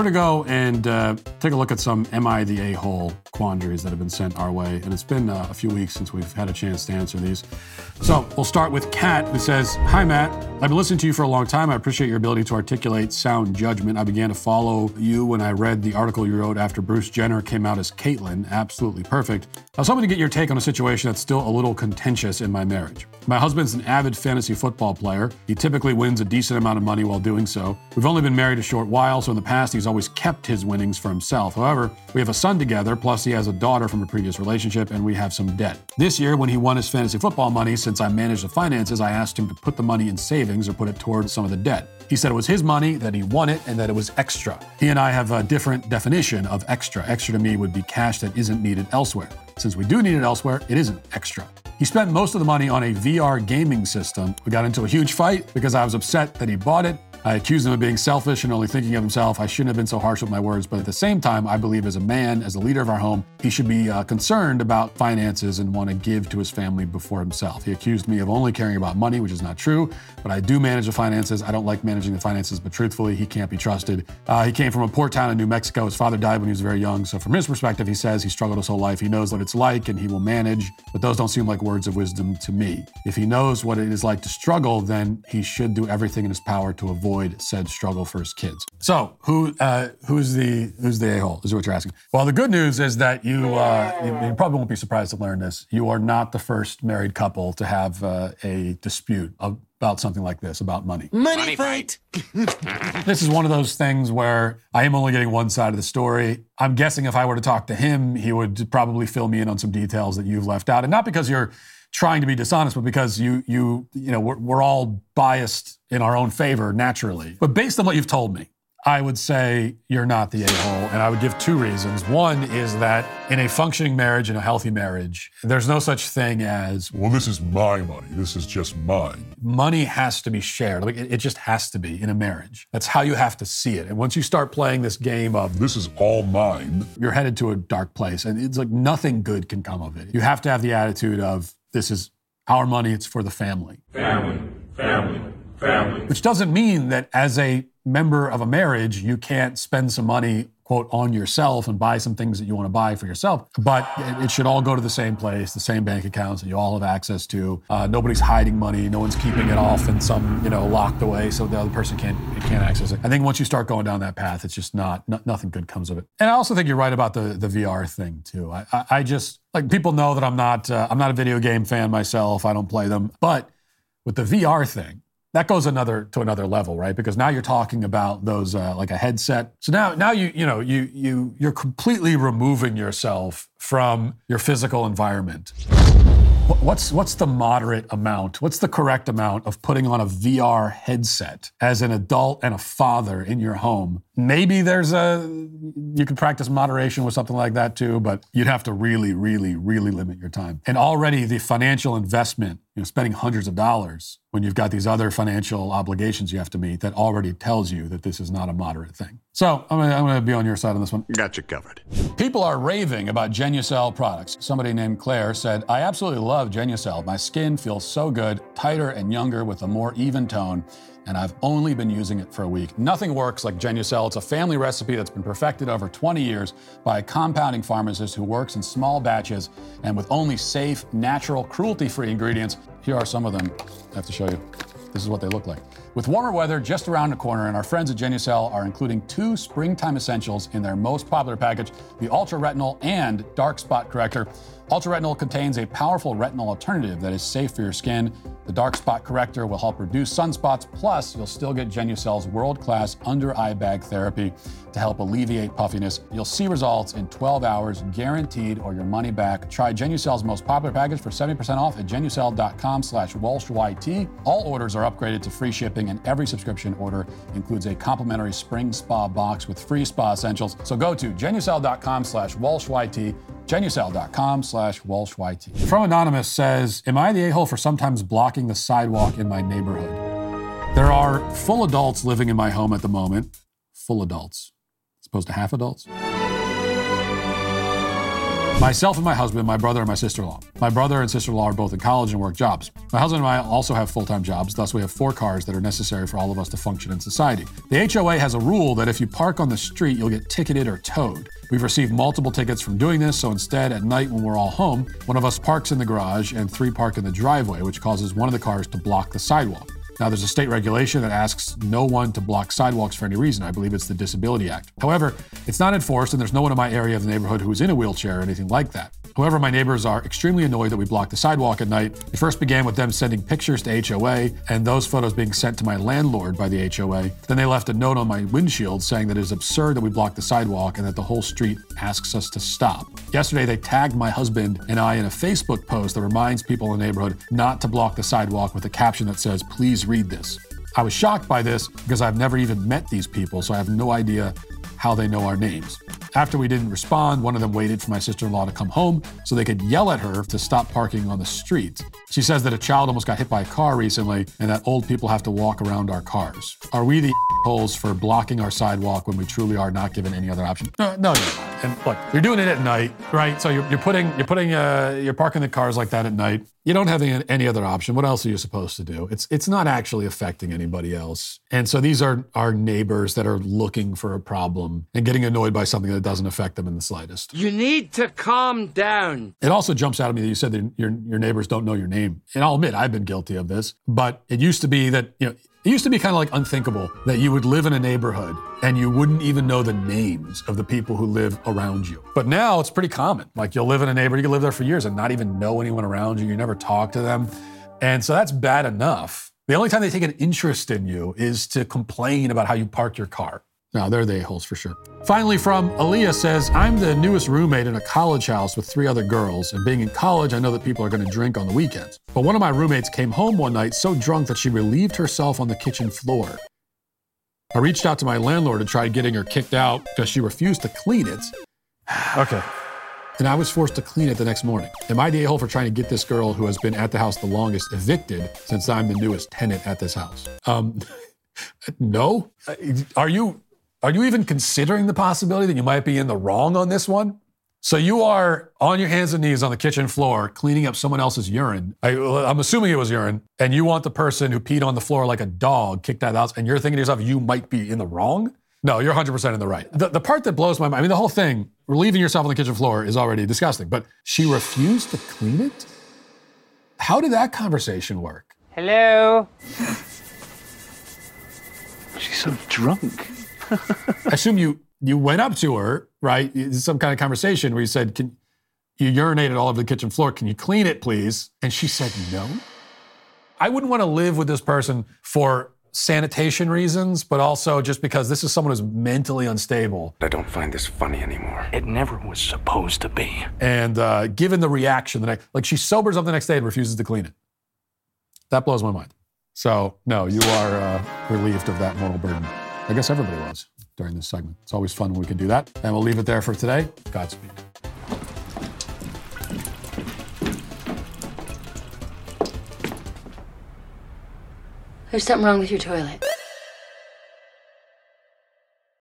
we're going to go and take a look at some Am I the A-hole quandaries that have been sent our way. And it's been a few weeks since we've had a chance to answer these. So we'll start with Kat, who says, "Hi, Matt. I've been listening to you for a long time. I appreciate your ability to articulate sound judgment. I began to follow you when I read the article you wrote after Bruce Jenner came out as Caitlyn. Absolutely perfect. I was hoping to get your take on a situation that's still a little contentious in my marriage. My husband's an avid fantasy football player. He typically wins a decent amount of money while doing so. We've only been married a short while, so in the past, he's always kept his winnings for himself. However, we have a son together, plus he has a daughter from a previous relationship, and we have some debt. This year, when he won his fantasy football money, since I manage the finances, I asked him to put the money in savings or put it towards some of the debt. He said it was his money, that he won it, and that it was extra. He and I have a different definition of extra. Extra to me would be cash that isn't needed elsewhere. Since we do need it elsewhere, it isn't extra. He spent most of the money on a VR gaming system. We got into a huge fight because I was upset that he bought it. I accused him of being selfish and only thinking of himself. I shouldn't have been so harsh with my words, but at the same time, I believe as a man, as a leader of our home, he should be concerned about finances and want to give to his family before himself. He accused me of only caring about money, which is not true, but I do manage the finances. I don't like managing the finances, but truthfully, he can't be trusted. He came from a poor town in New Mexico. His father died when he was very young. So from his perspective, he says he struggled his whole life. He knows what it's like and he will manage, but those don't seem like words of wisdom to me. If he knows what it is like to struggle, then he should do everything in his power to avoid said struggle for his kids." So who's the a-hole is what you're asking. Well, the good news is that you probably won't be surprised to learn this. You are not the first married couple to have a dispute about something like this, about money. Money fight! This is one of those things where I am only getting one side of the story. I'm guessing if I were to talk to him, he would probably fill me in on some details that you've left out. And not because you're trying to be dishonest, but because we're all biased in our own favor naturally. But based on what you've told me, I would say you're not the a-hole, and I would give two reasons. One is that in a functioning marriage, in a healthy marriage, there's no such thing as, well, this is my money, this is just mine. Money has to be shared. Like, it just has to be in a marriage. That's how you have to see it. And once you start playing this game of, this is all mine, you're headed to a dark place, and it's like nothing good can come of it. You have to have the attitude of, this is our money, it's for the family. Family, family, family. Which doesn't mean that as a member of a marriage, you can't spend some money, quote, on yourself and buy some things that you want to buy for yourself. But it should all go to the same place, the same bank accounts that you all have access to. Nobody's hiding money. No one's keeping it off in some, locked away so the other person can't access it. I think once you start going down that path, it's just nothing good comes of it. And I also think you're right about the VR thing too. I just, like, people know that I'm not a video game fan myself. I don't play them. But with the VR thing, that goes to another level, right? Because now you're talking about those like a headset. So now you're completely removing yourself from your physical environment. What's the moderate amount? What's the correct amount of putting on a VR headset as an adult and a father in your home? Maybe you could practice moderation with something like that too, but you'd have to really, really, really limit your time. And already the financial investment, spending hundreds of dollars when you've got these other financial obligations you have to meet, that already tells you that this is not a moderate thing. So I'm going to be on your side on this one. Got you covered. People are raving about GenuCell products. Somebody named Claire said, "I absolutely love GenuCell. My skin feels so good, tighter and younger with a more even tone. And I've only been using it for a week. Nothing works like GenuCell. It's a family recipe that's been perfected over 20 years by a compounding pharmacist who works in small batches and with only safe, natural, cruelty-free ingredients." Here are some of them. I have to show you. This is what they look like. With warmer weather just around the corner, and our friends at GenuCell are including 2 springtime essentials in their most popular package, the Ultra Retinol and Dark Spot Corrector. Ultra Retinol contains a powerful retinol alternative that is safe for your skin. The Dark Spot Corrector will help reduce sunspots, plus you'll still get GenuCell's world-class under-eye bag therapy to help alleviate puffiness. You'll see results in 12 hours, guaranteed, or your money back. Try GenuCell's most popular package for 70% off at genucel.com/WALSHYT. All orders are upgraded to free shipping, and every subscription order includes a complimentary spring spa box with free spa essentials. So go to genucel.com/WALSHYT, genucel.com/WalshYT. From Anonymous says, "Am I the a-hole for sometimes blocking the sidewalk in my neighborhood? There are full adults living in my home at the moment." Full adults, as opposed to half adults. Myself and my husband, my brother and my sister-in-law. My brother and sister-in-law are both in college and work jobs. My husband and I also have full-time jobs, thus we have 4 cars that are necessary for all of us to function in society. The HOA has a rule that if you park on the street, you'll get ticketed or towed. We've received multiple tickets from doing this, so instead, at night when we're all home, one of us parks in the garage and 3 park in the driveway, which causes one of the cars to block the sidewalk. Now, there's a state regulation that asks no one to block sidewalks for any reason. I believe it's the Disability Act. However, it's not enforced, and there's no one in my area of the neighborhood who's in a wheelchair or anything like that. However, my neighbors are extremely annoyed that we block the sidewalk at night. It first began with them sending pictures to HOA, and those photos being sent to my landlord by the HOA. Then they left a note on my windshield saying that it is absurd that we block the sidewalk and that the whole street asks us to stop. Yesterday, they tagged my husband and I in a Facebook post that reminds people in the neighborhood not to block the sidewalk with a caption that says, "Please read this." I was shocked by this because I've never even met these people, so I have no idea how they know our names. After we didn't respond, one of them waited for my sister-in-law to come home so they could yell at her to stop parking on the street. She says that a child almost got hit by a car recently and that old people have to walk around our cars. Are we the assholes for blocking our sidewalk when we truly are not given any other option? No. And look, you're doing it at night, right? So you're parking the cars like that at night. You don't have any other option. What else are you supposed to do? It's not actually affecting anybody else. And so these are our neighbors that are looking for a problem and getting annoyed by something that doesn't affect them in the slightest. You need to calm down. It also jumps out at me that you said that your neighbors don't know your name. And I'll admit, I've been guilty of this, but it used to be that, it used to be kind of like unthinkable that you would live in a neighborhood and you wouldn't even know the names of the people who live around you. But now it's pretty common. Like you'll live in a neighborhood, you can live there for years and not even know anyone around you. You never talk to them. And so that's bad enough. The only time they take an interest in you is to complain about how you parked your car. No, they're the a-holes for sure. Finally, from Aaliyah says, I'm the newest roommate in a college house with 3 other girls, and being in college, I know that people are going to drink on the weekends. But one of my roommates came home one night so drunk that she relieved herself on the kitchen floor. I reached out to my landlord and tried getting her kicked out because she refused to clean it. Okay. And I was forced to clean it the next morning. Am I the a-hole for trying to get this girl who has been at the house the longest evicted since I'm the newest tenant at this house? No. Are you even considering the possibility that you might be in the wrong on this one? So you are on your hands and knees on the kitchen floor cleaning up someone else's urine. I'm assuming it was urine. And you want the person who peed on the floor like a dog kicked out of the house. And you're thinking to yourself, you might be in the wrong? No, you're 100% in the right. The part that blows my mind, the whole thing, relieving yourself on the kitchen floor is already disgusting. But she refused to clean it? How did that conversation work? Hello? She's so drunk. I assume you went up to her, right? Some kind of conversation where you said, "Can you urinated all over the kitchen floor? Can you clean it, please?" And she said, "No." I wouldn't want to live with this person for sanitation reasons, but also just because this is someone who's mentally unstable. I don't find this funny anymore. It never was supposed to be. And given the reaction, she sobers up the next day and refuses to clean it. That blows my mind. So no, you are relieved of that moral burden. I guess everybody was during this segment. It's always fun when we can do that. And we'll leave it there for today. Godspeed. There's something wrong with your toilet.